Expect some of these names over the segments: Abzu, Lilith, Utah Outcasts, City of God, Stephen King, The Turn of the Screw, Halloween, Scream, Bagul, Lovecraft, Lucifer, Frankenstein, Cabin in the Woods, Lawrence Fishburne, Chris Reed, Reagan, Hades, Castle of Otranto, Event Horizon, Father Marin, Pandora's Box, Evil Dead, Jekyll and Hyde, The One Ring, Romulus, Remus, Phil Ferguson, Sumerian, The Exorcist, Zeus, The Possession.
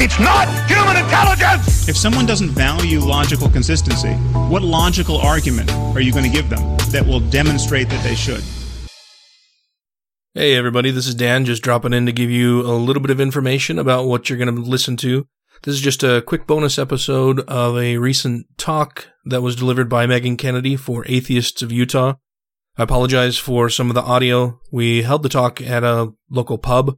It's not human intelligence! If someone doesn't value logical consistency, what logical argument are you going to give them that will demonstrate that they should? Hey everybody, this is Dan, just dropping in to give you a little bit of information about what you're going to listen to. This is just a quick bonus episode of a recent talk that was delivered by Megan Kennedy for Atheists of Utah. I apologize for some of the audio. We held the talk at a local pub,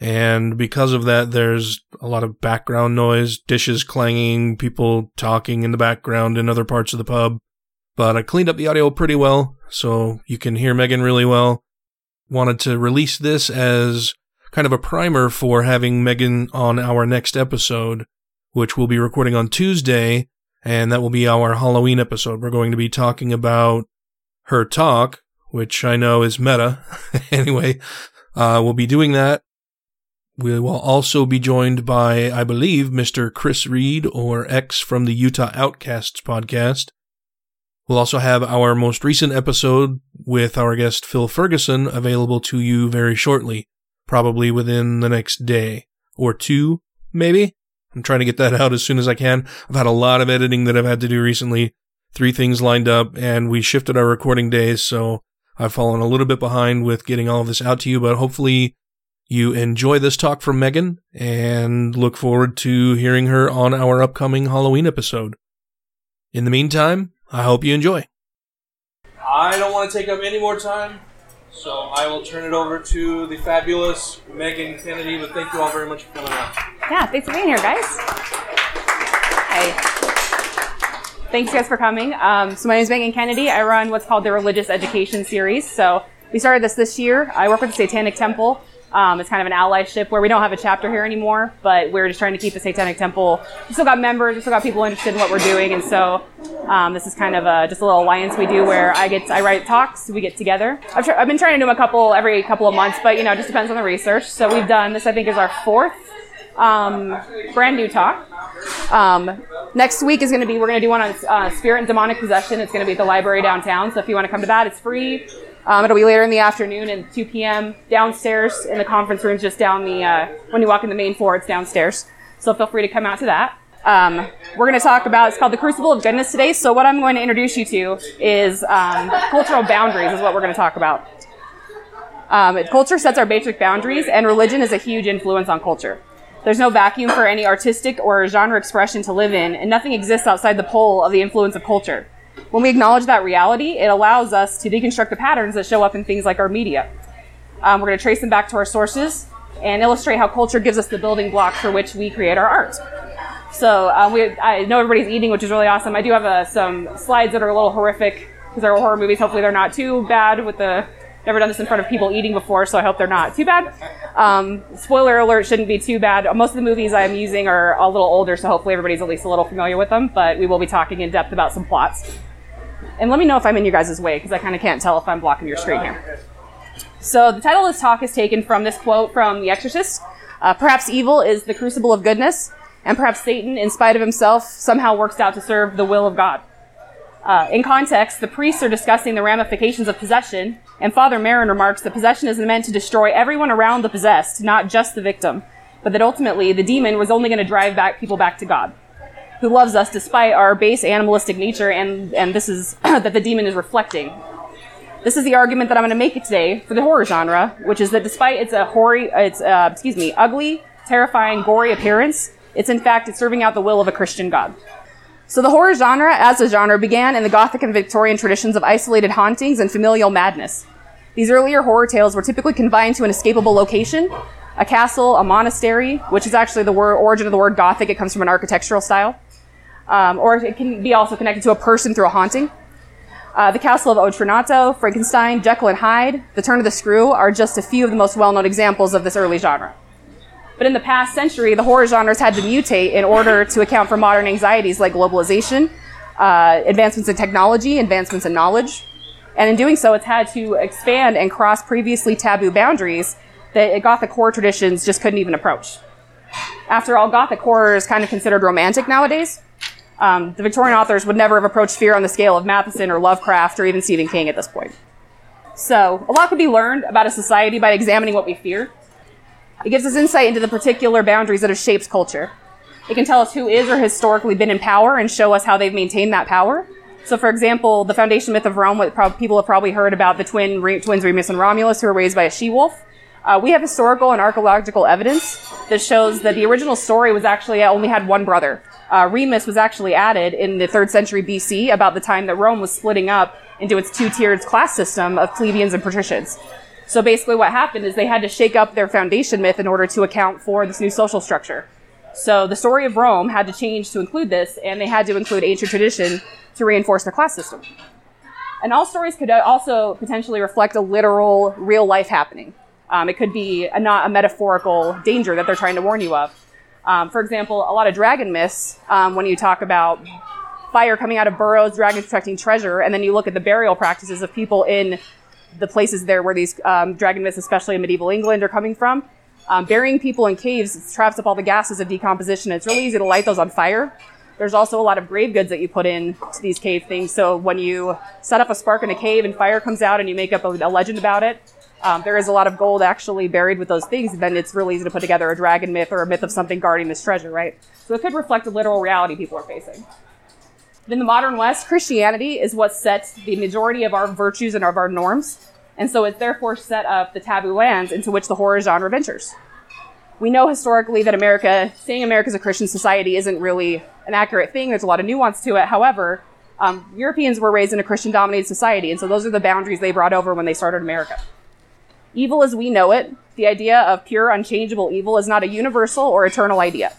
and because of that, there's a lot of background noise, dishes clanging, people talking in the background in other parts of the pub. But I cleaned up the audio pretty well, so you can hear Megan really well. Wanted to release this as kind of a primer for having Megan on our next episode, which we'll be recording on Tuesday, and that will be our Halloween episode. We're going to be talking about her talk, which I know is meta. Anyway, we'll be doing that. We will also be joined by, I believe, Mr. Chris Reed, or X from the Utah Outcasts podcast. We'll also have our most recent episode with our guest Phil Ferguson available to you very shortly. Probably within the next day or two, maybe. I'm trying to get that out as soon as I can. I've had a lot of editing that I've had to do recently. 3 things lined up, and we shifted our recording days, so I've fallen a little bit behind with getting all of this out to you, but hopefully you enjoy this talk from Megan, and look forward to hearing her on our upcoming Halloween episode. In the meantime, I hope you enjoy. I don't want to take up any more time. So I will turn it over to the fabulous Megan Kennedy, but thank you all very much for coming out. Yeah, thanks for being here, guys. Hi. Thanks, guys, for coming. So my name is Megan Kennedy. I run what's called the Religious Education Series. So we started this year. I work with the Satanic Temple. It's kind of an allyship where we don't have a chapter here anymore, but we're just trying to keep the Satanic Temple. We still got members, we still got people interested in what we're doing, and so this is kind of just a little alliance we do where I write talks, we get together. I've been trying to do them every couple of months, but it just depends on the research. So we've done this, I think, is our 4th brand new talk. Next week we're going to do one on spirit and demonic possession. It's going to be at the library downtown, so if you want to come to that, it's free. It'll be later in the afternoon at 2 p.m. downstairs in the conference room, just down the, when you walk in the main floor, it's downstairs. So feel free to come out to that. We're going to talk about, it's called the Crucible of Goodness today. So what I'm going to introduce you to is cultural boundaries is what we're going to talk about. Culture sets our basic boundaries, and religion is a huge influence on culture. There's no vacuum for any artistic or genre expression to live in, and nothing exists outside the pole of the influence of culture. When we acknowledge that reality, it allows us to deconstruct the patterns that show up in things like our media. We're going to trace them back to our sources and illustrate how culture gives us the building blocks for which we create our art. So I know everybody's eating, which is really awesome. I do have some slides that are a little horrific because they're horror movies. Hopefully they're not too bad. Never done this in front of people eating before, so I hope they're not too bad. Spoiler alert, shouldn't be too bad. Most of the movies I'm using are a little older, so hopefully everybody's at least a little familiar with them, but we will be talking in depth about some plots. And let me know if I'm in your guys' way, because I kind of can't tell if I'm blocking your screen here. So the title of this talk is taken from this quote from The Exorcist. Perhaps evil is the crucible of goodness, and perhaps Satan, in spite of himself, somehow works out to serve the will of God. In context, the priests are discussing the ramifications of possession, and Father Marin remarks that possession is meant to destroy everyone around the possessed, not just the victim, but that ultimately the demon was only going to drive people back to God, who loves us despite our base animalistic nature, and this is that the demon is reflecting. This is the argument that I'm going to make today for the horror genre, which is that despite its ugly, terrifying, gory appearance, it's serving out the will of a Christian God. So the horror genre as a genre began in the Gothic and Victorian traditions of isolated hauntings and familial madness. These earlier horror tales were typically confined to an escapable location, a castle, a monastery, which is actually the origin of the word Gothic. It comes from an architectural style. Or it can be also connected to a person through a haunting. The Castle of Otranto, Frankenstein, Jekyll and Hyde, The Turn of the Screw are just a few of the most well-known examples of this early genre. But in the past century, the horror genres had to mutate in order to account for modern anxieties like globalization, advancements in technology, advancements in knowledge. And in doing so, it's had to expand and cross previously taboo boundaries that Gothic horror traditions just couldn't even approach. After all, Gothic horror is kind of considered romantic nowadays. The Victorian authors would never have approached fear on the scale of Matheson or Lovecraft or even Stephen King at this point. So, a lot could be learned about a society by examining what we fear. It gives us insight into the particular boundaries that have shaped culture. It can tell us who is or historically been in power and show us how they've maintained that power. So, for example, the foundation myth of Rome, what people have probably heard about the twins Remus and Romulus, who were raised by a she-wolf. We have historical and archaeological evidence that shows that the original story was actually only had one brother. Remus was actually added in the 3rd century BC, about the time that Rome was splitting up into its two-tiered class system of plebeians and patricians. So basically what happened is they had to shake up their foundation myth in order to account for this new social structure. So the story of Rome had to change to include this, and they had to include ancient tradition to reinforce the class system. And all stories could also potentially reflect a literal, real-life happening. It could be not a metaphorical danger that they're trying to warn you of. For example, a lot of dragon myths, when you talk about fire coming out of burrows, dragons protecting treasure, and then you look at the burial practices of people in the places there where these dragon myths, especially in medieval England, are coming from. Burying people in caves traps up all the gases of decomposition. It's really easy to light those on fire. There's also a lot of grave goods that you put in to these cave things. So when you set up a spark in a cave and fire comes out and you make up a legend about it, there is a lot of gold actually buried with those things, then it's really easy to put together a dragon myth or a myth of something guarding this treasure, right? So it could reflect a literal reality people are facing. In the modern West, Christianity is what sets the majority of our virtues and of our norms, and so it's therefore set up the taboo lands into which the horror genre ventures. We know historically that saying America's a Christian society isn't really an accurate thing. There's a lot of nuance to it. However, Europeans were raised in a Christian-dominated society, and so those are the boundaries they brought over when they started America. Evil as we know it, the idea of pure, unchangeable evil, is not a universal or eternal idea.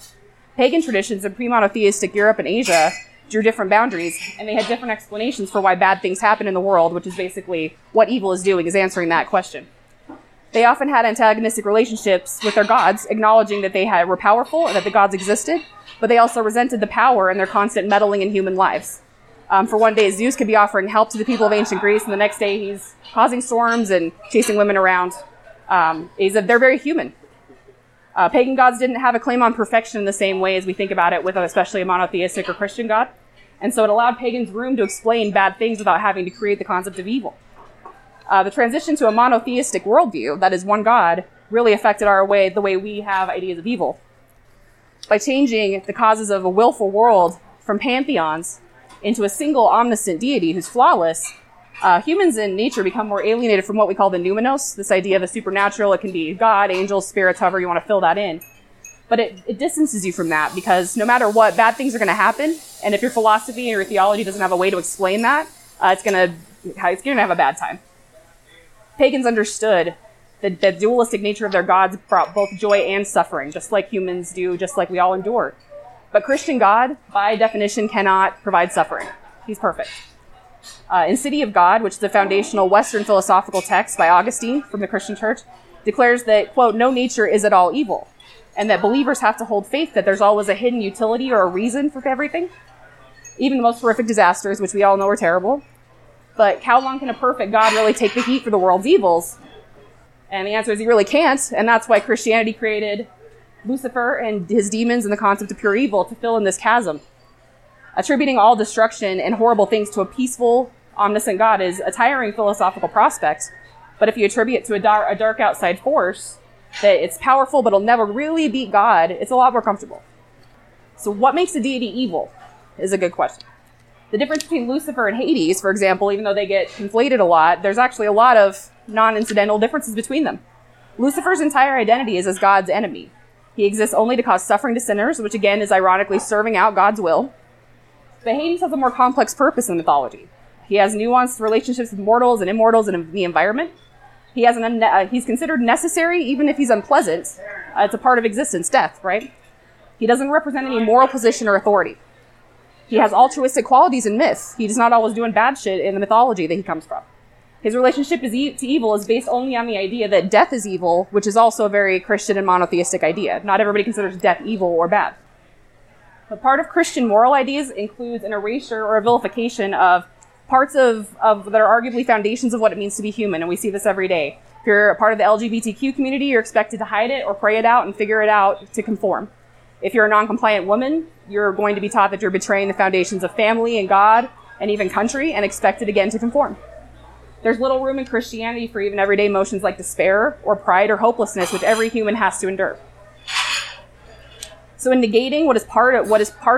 Pagan traditions in pre-monotheistic Europe and Asia drew different boundaries, and they had different explanations for why bad things happen in the world, which is basically what evil is doing, is answering that question. They often had antagonistic relationships with their gods, acknowledging that they were powerful and that the gods existed, but they also resented the power and their constant meddling in human lives. For one day, Zeus could be offering help to the people of ancient Greece, and the next day he's causing storms and chasing women around. They're very human. Pagan gods didn't have a claim on perfection in the same way as we think about it with especially a monotheistic or Christian god. And so it allowed pagans room to explain bad things without having to create the concept of evil. The transition to a monotheistic worldview, that is one god, really affected the way we have ideas of evil. By changing the causes of a willful world from pantheons into a single omniscient deity who's flawless, humans in nature become more alienated from what we call the noumenos, this idea of the supernatural. It can be God, angels, spirits, however you want to fill that in. But it distances you from that, because no matter what, bad things are going to happen. And if your philosophy or your theology doesn't have a way to explain that, it's going to have a bad time. Pagans understood that the dualistic nature of their gods brought both joy and suffering, just like humans do, just like we all endure. But Christian God, by definition, cannot provide suffering. He's perfect. In City of God, which is a foundational Western philosophical text by Augustine from the Christian Church, declares that, quote, no nature is at all evil, and that believers have to hold faith that there's always a hidden utility or a reason for everything, even the most horrific disasters, which we all know are terrible. But how long can a perfect God really take the heat for the world's evils? And the answer is he really can't, and that's why Christianity created Lucifer and his demons and the concept of pure evil to fill in this chasm. Attributing all destruction and horrible things to a peaceful, omniscient God is a tiring philosophical prospect, but if you attribute it to a dark outside force, that it's powerful but it'll never really beat God, it's a lot more comfortable. So what makes a deity evil is a good question. The difference between Lucifer and Hades, for example, even though they get conflated a lot, there's actually a lot of non-incidental differences between them. Lucifer's entire identity is as God's enemy. He exists only to cause suffering to sinners, which again is ironically serving out God's will. But Hades has a more complex purpose in mythology. He has nuanced relationships with mortals and immortals and the environment. He has he's considered necessary even if he's unpleasant. It's a part of existence, death, right? He doesn't represent any moral position or authority. He has altruistic qualities in myth. He is not always doing bad shit in the mythology that he comes from. His relationship to evil is based only on the idea that death is evil, which is also a very Christian and monotheistic idea. Not everybody considers death evil or bad. But part of Christian moral ideas includes an erasure or a vilification of parts of that are arguably foundations of what it means to be human, and we see this every day. If you're a part of the LGBTQ community, you're expected to hide it or pray it out and figure it out to conform. If you're a non-compliant woman, you're going to be taught that you're betraying the foundations of family and God and even country and expected again to conform. There's little room in Christianity for even everyday emotions like despair or pride or hopelessness, which every human has to endure. So in negating what is part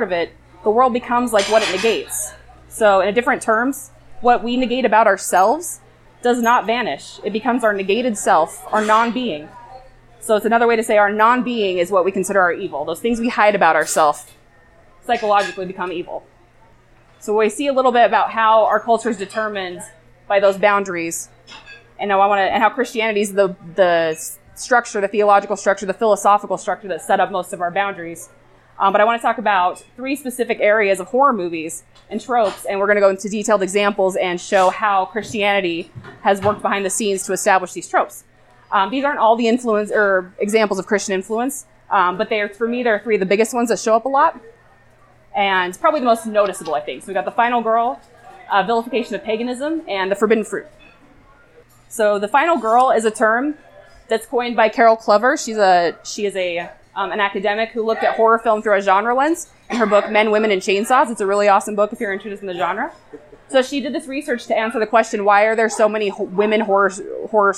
of it, the world becomes like what it negates. So in different terms, what we negate about ourselves does not vanish. It becomes our negated self, our non-being. So it's another way to say our non-being is what we consider our evil. Those things we hide about ourselves psychologically become evil. So we see a little bit about how our culture is determined by those boundaries, and how Christianity is the structure, the theological structure, the philosophical structure that set up most of our boundaries. But I want to talk about three specific areas of horror movies and tropes, and we're going to go into detailed examples and show how Christianity has worked behind the scenes to establish these tropes. These aren't all the influence or examples of Christian influence, but they are, for me, they're three of the biggest ones that show up a lot, and probably the most noticeable, I think. So we got The Final Girl, vilification of paganism, and The Forbidden Fruit. So The Final Girl is a term that's coined by Carol Clover. She is an academic who looked at horror film through a genre lens in her book, Men, Women, and Chainsaws. It's a really awesome book if you're interested in the genre. So she did this research to answer the question, why are there so many women horror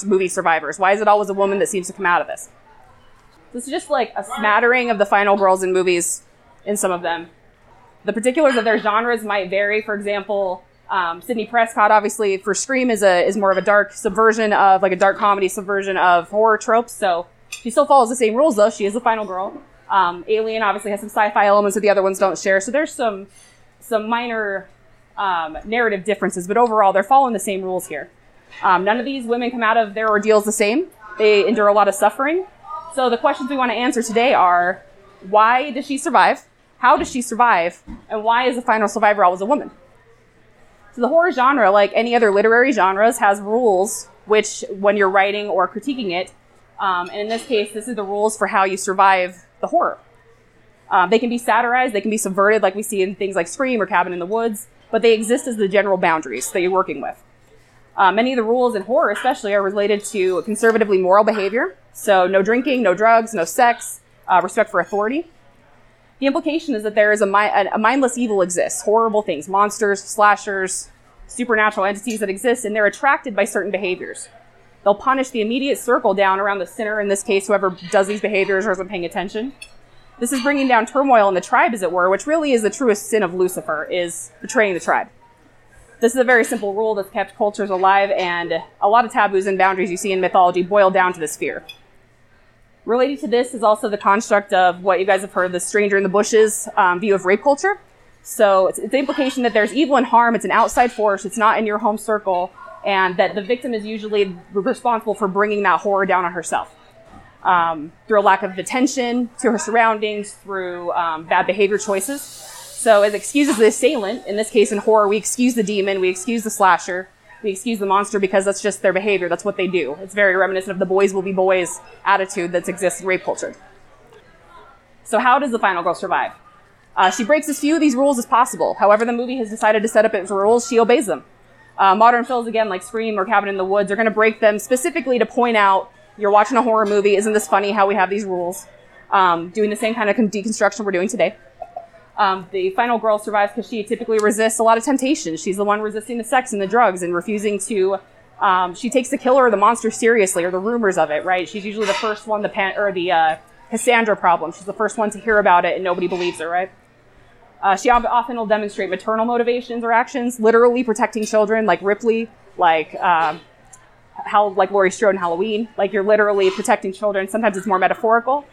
movie survivors? Why is it always a woman that seems to come out of this? This is just like a smattering of the final girls in movies, in some of them. The particulars of their genres might vary. For example, Sidney Prescott, obviously, for Scream is more of a dark subversion of, like a dark comedy subversion of horror tropes, so... She still follows the same rules, though. She is the final girl. Alien obviously has some sci-fi elements that the other ones don't share. So there's some minor narrative differences. But overall, they're following the same rules here. None of these women come out of their ordeals the same. They endure a lot of suffering. So the questions we want to answer today are, why does she survive? How does she survive? And why is the final survivor always a woman? So the horror genre, like any other literary genres, has rules which, when you're writing or critiquing it, and in this case, this is the rules for how you survive the horror. They can be satirized, they can be subverted, like we see in things like Scream or Cabin in the Woods, but they exist as the general boundaries that you're working with. Many of the rules in horror, especially, are related to conservatively moral behavior. So no drinking, no drugs, no sex, respect for authority. The implication is that there is a mindless evil exists, horrible things, monsters, slashers, supernatural entities that exist, and they're attracted by certain behaviors. They'll punish the immediate circle down around the sinner, in this case, whoever does these behaviors or isn't paying attention. This is bringing down turmoil in the tribe, as it were, which really is the truest sin of Lucifer, is betraying the tribe. This is a very simple rule that's kept cultures alive, and a lot of taboos and boundaries you see in mythology boil down to this fear. Related to this is also the construct of what you guys have heard, the stranger in the bushes view of rape culture. So it's the implication that there's evil and harm, it's an outside force, it's not in your home circle, and that the victim is usually responsible for bringing that horror down on herself through a lack of attention to her surroundings, through bad behavior choices. So it excuses the assailant. In this case, in horror, we excuse the demon, we excuse the slasher, we excuse the monster because that's just their behavior. That's what they do. It's very reminiscent of the boys will be boys attitude that exists in rape culture. So how does the final girl survive? She breaks as few of these rules as possible. However the movie has decided to set up its rules, she obeys them. Modern films, again, like Scream or Cabin in the Woods, are going to break them specifically to point out, you're watching a horror movie, isn't this funny how we have these rules? Doing the same kind of deconstruction we're doing today. The final girl survives because she typically resists a lot of temptation. She's the one resisting the sex and the drugs and refusing to... she takes the killer or the monster seriously, or the rumors of it, right? She's usually the first one, the Cassandra problem. She's the first one to hear about it and nobody believes her, right? She often will demonstrate maternal motivations or actions, literally protecting children, like Ripley, like Laurie Strode in Halloween. Like, you're literally protecting children. Sometimes it's more metaphorical,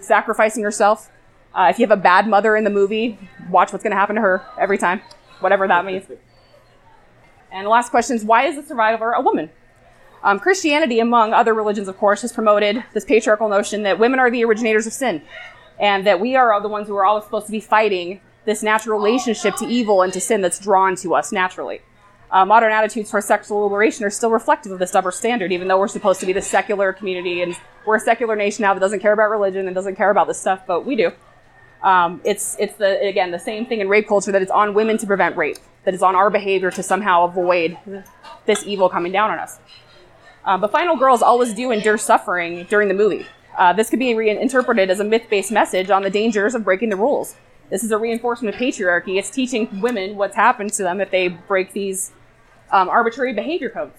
sacrificing herself. If you have a bad mother in the movie, watch what's going to happen to her every time, whatever that means. And the last question is, why is the survivor a woman? Christianity, among other religions, of course, has promoted this patriarchal notion that women are the originators of sin, and that we are the ones who are always supposed to be fighting this natural relationship to evil and to sin that's drawn to us naturally. modern attitudes towards sexual liberation are still reflective of this double standard, even though we're supposed to be the secular community and we're a secular nation now that doesn't care about religion and doesn't care about this stuff, but we do. It's the, again, the same thing in rape culture, that it's on women to prevent rape, that it's on our behavior to somehow avoid this evil coming down on us. But final girls always do endure suffering during the movie. This could be reinterpreted as a myth-based message on the dangers of breaking the rules. This is a reinforcement of patriarchy. It's teaching women what's happened to them if they break these arbitrary behavior codes.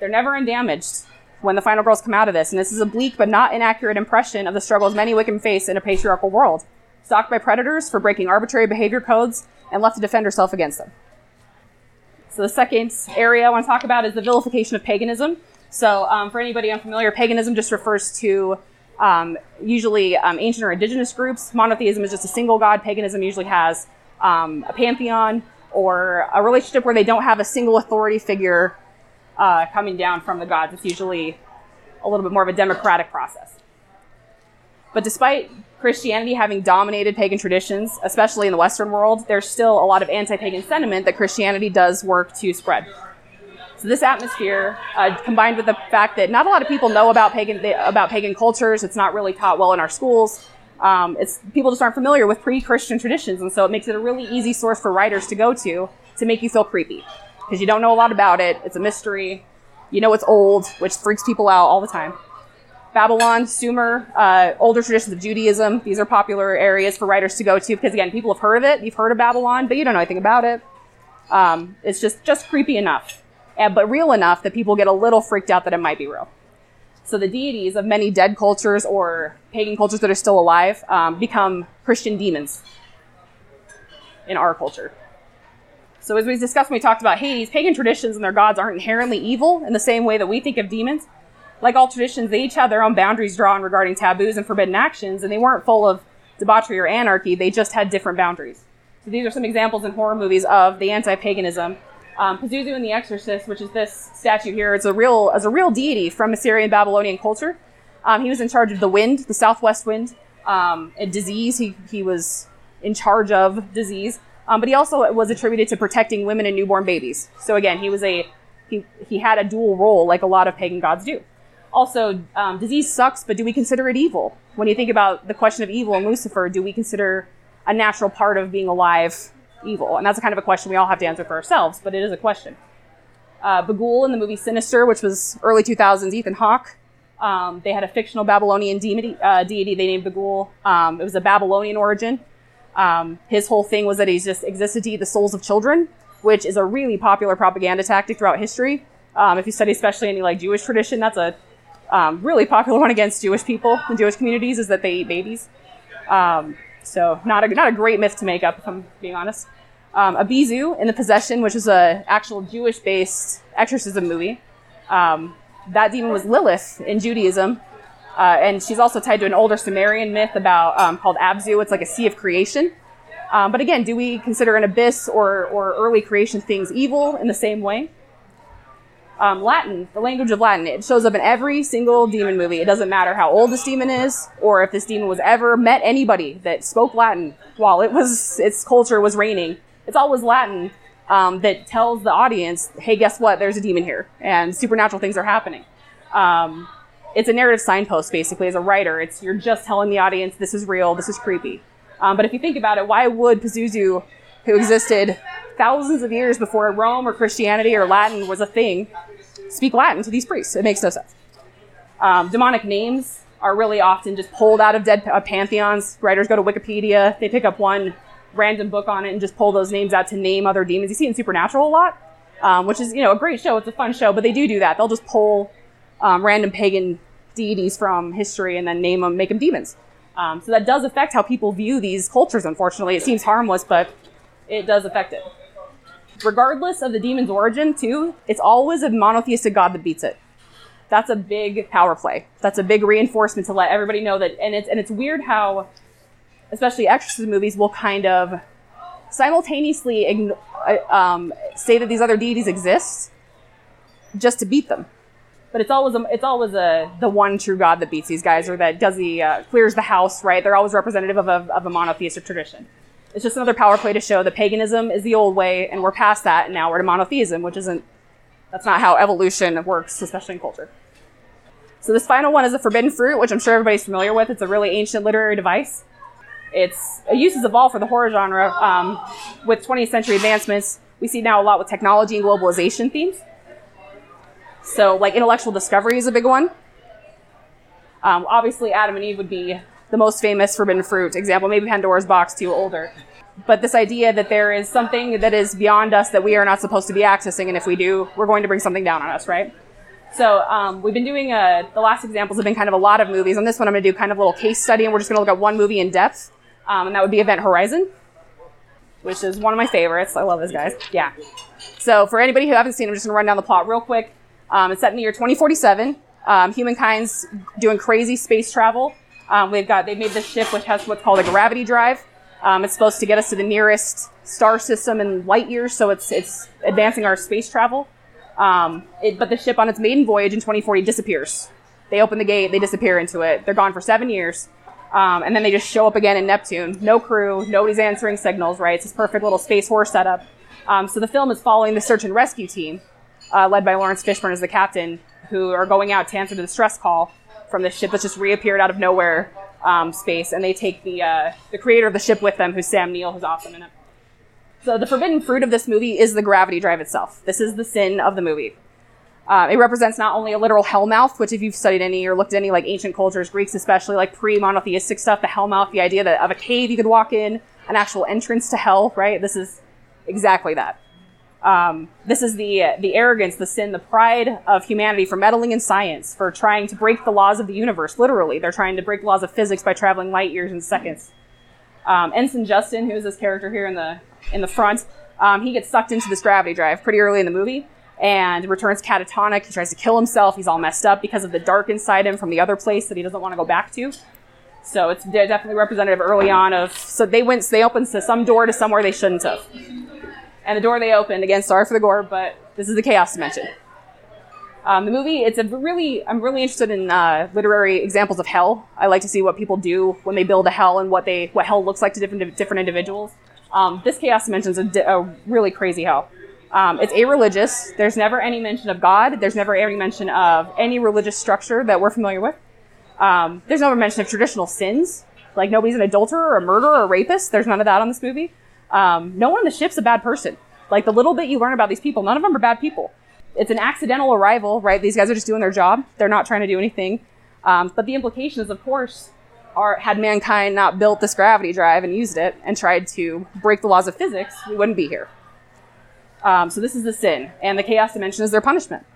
They're never undamaged when the final girls come out of this, and this is a bleak but not inaccurate impression of the struggles many women face in a patriarchal world, stalked by predators for breaking arbitrary behavior codes and left to defend herself against them. So the second area I want to talk about is the vilification of paganism. So for anybody unfamiliar, paganism just refers to usually ancient or indigenous groups. Monotheism is just a single god. Paganism usually has a pantheon or a relationship where they don't have a single authority figure coming down from the gods. It's usually a little bit more of a democratic process. But despite Christianity having dominated pagan traditions, especially in the Western world, there's still a lot of anti-pagan sentiment that Christianity does work to spread. So this atmosphere, combined with the fact that not a lot of people know about pagan cultures, it's not really taught well in our schools. People just aren't familiar with pre-Christian traditions, and so it makes it a really easy source for writers to go to make you feel creepy, because you don't know a lot about it. It's a mystery. You know it's old, which freaks people out all the time. Babylon, Sumer, older traditions of Judaism. These are popular areas for writers to go to because, again, people have heard of it. You've heard of Babylon, but you don't know anything about it. It's just creepy enough. But real enough that people get a little freaked out that it might be real. So the deities of many dead cultures or pagan cultures that are still alive become Christian demons in our culture. So as we discussed when we talked about Hades, pagan traditions and their gods aren't inherently evil in the same way that we think of demons. Like all traditions, they each have their own boundaries drawn regarding taboos and forbidden actions, and they weren't full of debauchery or anarchy. They just had different boundaries. So these are some examples in horror movies of the anti-paganism. Pazuzu in The Exorcist, which is this statue here, is a real deity from Assyrian Babylonian culture. He was in charge of the wind, the southwest wind, and disease. He was in charge of disease, but he also was attributed to protecting women and newborn babies. So again, he had a dual role, like a lot of pagan gods do. Also, disease sucks, but do we consider it evil? When you think about the question of evil and Lucifer, do we consider a natural part of being alive evil? And that's the kind of a question we all have to answer for ourselves, but it is a question. Bagul in the movie Sinister, which was early 2000s, Ethan Hawke, they had a fictional Babylonian deity they named Bagul. It was a Babylonian origin. His whole thing was that he just existed to eat the souls of children, which is a really popular propaganda tactic throughout history. If you study especially any like Jewish tradition, that's a really popular one against Jewish people and Jewish communities, is that they eat babies. So not a great myth to make up, if I'm being honest. Abizu in The Possession, which is an actual Jewish-based exorcism movie. That demon was Lilith in Judaism. And she's also tied to an older Sumerian myth about called Abzu. It's like a sea of creation. But again, do we consider an abyss or early creation things evil in the same way? Latin, the language of Latin, it shows up in every single demon movie. It doesn't matter how old this demon is, or if this demon was ever met anybody that spoke Latin while its culture was reigning. It's always Latin that tells the audience, hey, guess what? There's a demon here, and supernatural things are happening. It's a narrative signpost, basically, as a writer. You're just telling the audience, this is real, this is creepy. But if you think about it, why would Pazuzu, who existed thousands of years before Rome or Christianity or Latin was a thing, speak Latin to these priests? It makes no sense. Demonic names are really often just pulled out of dead pantheons. Writers go to Wikipedia, they pick up one random book on it and just pull those names out to name other demons. You see it in Supernatural a lot, which is, a great show. It's a fun show, but they do that. They'll just pull random pagan deities from history and then name them, make them demons. So that does affect how people view these cultures, unfortunately. It seems harmless, but it does affect it. Regardless of the demon's origin, too, it's always a monotheistic god that beats it. That's a big power play. That's a big reinforcement to let everybody know that. And it's weird how, especially exorcism movies, will kind of simultaneously say that these other deities exist just to beat them. But it's always the one true god that beats these guys, or that clears the house. Right? They're always representative of a monotheistic tradition. It's just another power play to show that paganism is the old way and we're past that and now we're to monotheism, which isn't, that's not how evolution works, especially in culture. So this final one is a forbidden fruit, which I'm sure everybody's familiar with. It's a really ancient literary device. Its uses evolved for the horror genre with 20th century advancements. We see now a lot with technology and globalization themes. So like intellectual discovery is a big one. Obviously Adam and Eve would be the most famous forbidden fruit example, maybe Pandora's Box too, older. But this idea that there is something that is beyond us that we are not supposed to be accessing, and if we do, we're going to bring something down on us, right? So we've been doing, the last examples have been kind of a lot of movies. On this one, I'm going to do kind of a little case study, and we're just going to look at one movie in depth, and that would be Event Horizon, which is one of my favorites. I love this, guys. Yeah. So for anybody who haven't seen it, I'm just going to run down the plot real quick. It's set in the year 2047. Humankind's doing crazy space travel. They've made this ship, which has what's called a gravity drive. It's supposed to get us to the nearest star system in light years, so it's advancing our space travel. But the ship on its maiden voyage in 2040 disappears. They open the gate, they disappear into it. They're gone for 7 years. And then they just show up again in Neptune. No crew, nobody's answering signals, right? It's this perfect little space horror setup. So the film is following the search and rescue team, led by Lawrence Fishburne as the captain, who are going out to answer the distress call from this ship that's just reappeared out of nowhere, space. And they take the creator of the ship with them, who's Sam Neill, who's awesome in it. So the forbidden fruit of this movie is the gravity drive itself. This is the sin of the movie. It represents not only a literal hellmouth, which if you've studied any or looked at any like ancient cultures, Greeks especially, like pre-monotheistic stuff, the hellmouth, the idea that of a cave you could walk in, an actual entrance to hell, right? This is exactly that. This is the arrogance, the sin, the pride of humanity for meddling in science, for trying to break the laws of the universe, literally. They're trying to break the laws of physics by traveling light years and seconds. Ensign Justin, who is this character here in the front, he gets sucked into this gravity drive pretty early in the movie and returns catatonic. He tries to kill himself. He's all messed up because of the dark inside him from the other place that he doesn't want to go back to. So it's definitely representative early on of, so they opened to some door to somewhere they shouldn't have. And the door they opened, again, sorry for the gore, but this is the Chaos Dimension. The movie, I'm really interested in literary examples of hell. I like to see what people do when they build a hell and what hell looks like to different individuals. This Chaos Dimension is a really crazy hell. It's irreligious. There's never any mention of God. There's never any mention of any religious structure that we're familiar with. There's no mention of traditional sins. Like nobody's an adulterer or a murderer or a rapist. There's none of that on this movie. No one on the ship's a bad person. Like the little bit you learn about these people, none of them are bad people. It's an accidental arrival, right? These guys are just doing their job. They're not trying to do anything. But the implications, of course, are had mankind not built this gravity drive and used it and tried to break the laws of physics, we wouldn't be here. So this is the sin, and the Chaos Dimension is their punishment.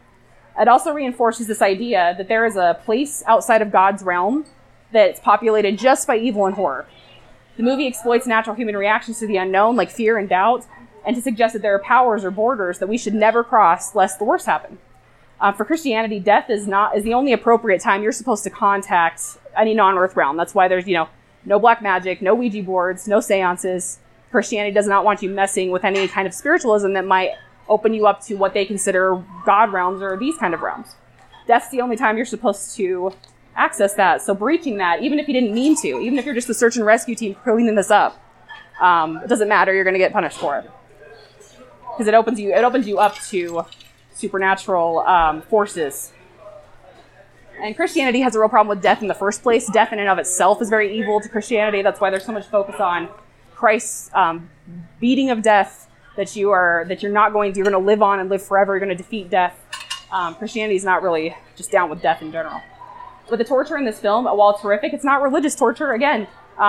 It also reinforces this idea that there is a place outside of God's realm that's populated just by evil and horror. The movie exploits natural human reactions to the unknown, like fear and doubt, and to suggest that there are powers or borders that we should never cross lest the worst happen. For Christianity, death is the only appropriate time you're supposed to contact any non-earth realm. That's why there's, no black magic, no Ouija boards, no seances. Christianity does not want you messing with any kind of spiritualism that might open you up to what they consider God realms or these kind of realms. Death's the only time you're supposed to access that. So breaching that, even if you didn't mean to, even if you're just the search and rescue team cleaning this up, it doesn't matter. You're going to get punished for it. Because it opens you up to supernatural forces. And Christianity has a real problem with death in the first place. Death in and of itself is very evil to Christianity. That's why there's so much focus on Christ's beating of death, you're going to live on and live forever. You're going to defeat death. Christianity is not really just down with death in general. But the torture in this film, while terrific, it's not religious torture. Again,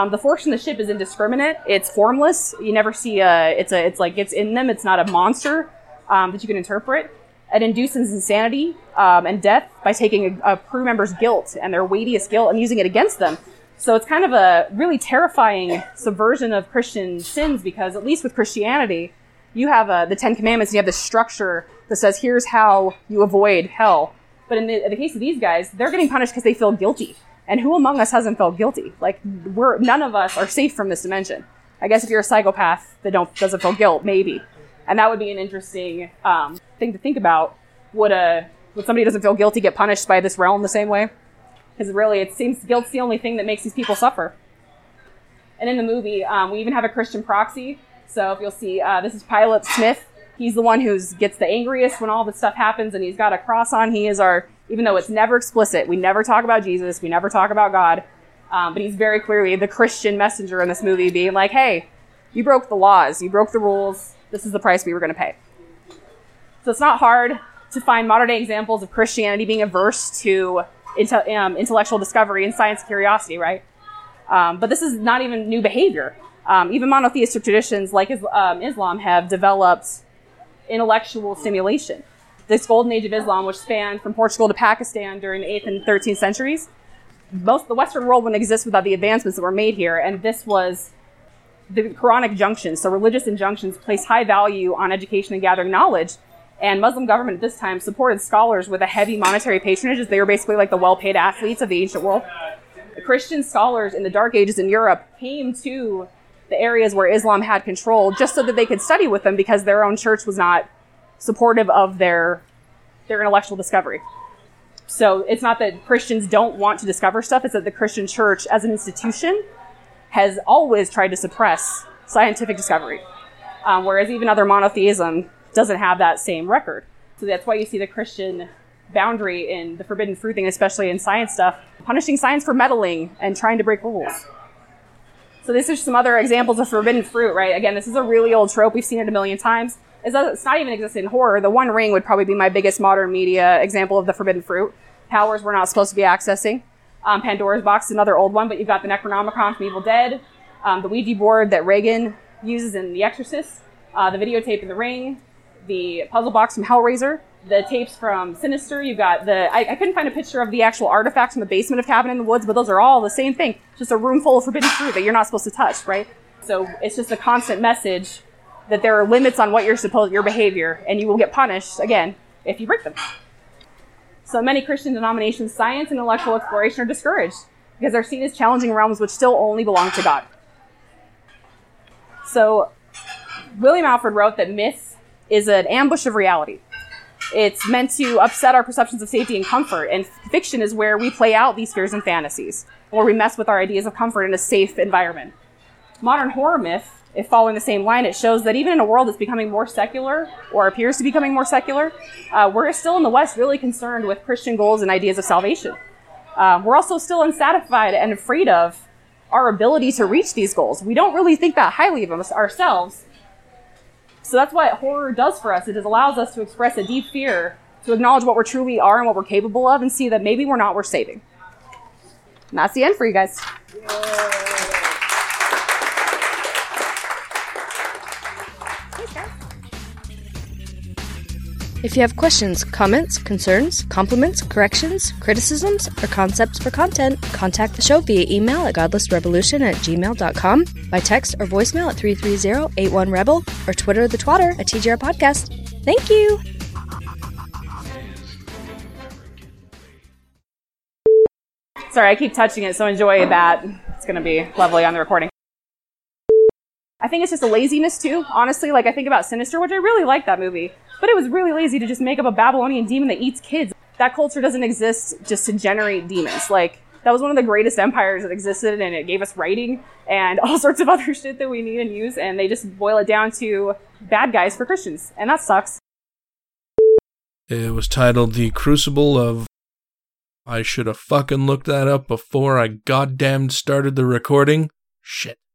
the force in the ship is indiscriminate. It's formless. You never see it's in them. It's not a monster that you can interpret. It induces insanity and death by taking a crew member's guilt and their weightiest guilt and using it against them. So it's kind of a really terrifying subversion of Christian sins, because at least with Christianity, you have the Ten Commandments and you have this structure that says, here's how you avoid hell. But in the case of these guys, they're getting punished because they feel guilty. And who among us hasn't felt guilty? Like, none of us are safe from this dimension. I guess if you're a psychopath that doesn't feel guilt, maybe. And that would be an interesting thing to think about. Would somebody who doesn't feel guilty get punished by this realm the same way? Because really, it seems guilt's the only thing that makes these people suffer. And in the movie, we even have a Christian proxy. So if you'll see, this is Pilate Smith. He's the one who gets the angriest when all this stuff happens, and he's got a cross on. He is our, even though it's never explicit, we never talk about Jesus, we never talk about God, but he's very clearly the Christian messenger in this movie, being like, hey, you broke the laws, you broke the rules, this is the price we were going to pay. So it's not hard to find modern-day examples of Christianity being averse to intellectual discovery and science curiosity, right? But this is not even new behavior. Even monotheistic traditions like Islam have developed intellectual stimulation. This golden age of Islam, which spanned from Portugal to Pakistan during the 8th and 13th centuries, most of the Western world wouldn't exist without the advancements that were made here, and this was the Quranic junctions. So religious injunctions placed high value on education and gathering knowledge, and Muslim government at this time supported scholars with a heavy monetary patronage, as they were basically like the well-paid athletes of the ancient world. The Christian scholars in the Dark Ages in Europe came to the areas where Islam had control just so that they could study with them, because their own church was not supportive of their intellectual discovery. So it's not that Christians don't want to discover stuff, it's that the Christian church as an institution has always tried to suppress scientific discovery, whereas even other monotheism doesn't have that same record. So that's why you see the Christian boundary in the forbidden fruit thing, especially in science stuff, punishing science for meddling and trying to break rules. So this is some other examples of forbidden fruit, right? Again, this is a really old trope. We've seen it a million times. It's not even existed in horror. The One Ring would probably be my biggest modern media example of the forbidden fruit. Powers we're not supposed to be accessing. Pandora's Box, another old one, but you've got the Necronomicon from Evil Dead, the Ouija board that Reagan uses in The Exorcist, the videotape in The Ring, the puzzle box from Hellraiser, the tapes from Sinister. You've got the... I couldn't find a picture of the actual artifacts in the basement of Cabin in the Woods, but those are all the same thing. Just a room full of forbidden fruit that you're not supposed to touch, right? So it's just a constant message that there are limits on what you're supposed... your behavior, and you will get punished, again, if you break them. So in many Christian denominations, science and intellectual exploration are discouraged because they're seen as challenging realms which still only belong to God. So William Alford wrote that myth is an ambush of reality. It's meant to upset our perceptions of safety and comfort, and fiction is where we play out these fears and fantasies, or we mess with our ideas of comfort in a safe environment. Modern horror myth, if following the same line, it shows that even in a world that's becoming more secular, or appears to be becoming more secular, we're still in the West really concerned with Christian goals and ideas of salvation. We're also still unsatisfied and afraid of our ability to reach these goals. We don't really think that highly of ourselves. So that's what horror does for us. It allows us to express a deep fear, to acknowledge what we truly are and what we're capable of, and see that maybe we're not worth saving. And that's the end for you guys. Yay. If you have questions, comments, concerns, compliments, corrections, criticisms, or concepts for content, contact the show via email at godlessrevolution@gmail.com, by text or voicemail at 330-81-REBEL, or Twitter the Twatter @TGR Podcast. Thank you! Sorry, I keep touching it, so enjoy that. It's going to be lovely on the recording. I think it's just a laziness, too. Honestly, like, I think about Sinister, which I really like that movie. But it was really lazy to just make up a Babylonian demon that eats kids. That culture doesn't exist just to generate demons. Like, that was one of the greatest empires that existed, and it gave us writing and all sorts of other shit that we need and use, and they just boil it down to bad guys for Christians. And that sucks. It was titled The Crucible of... I should have fucking looked that up before I goddamn started the recording. Shit.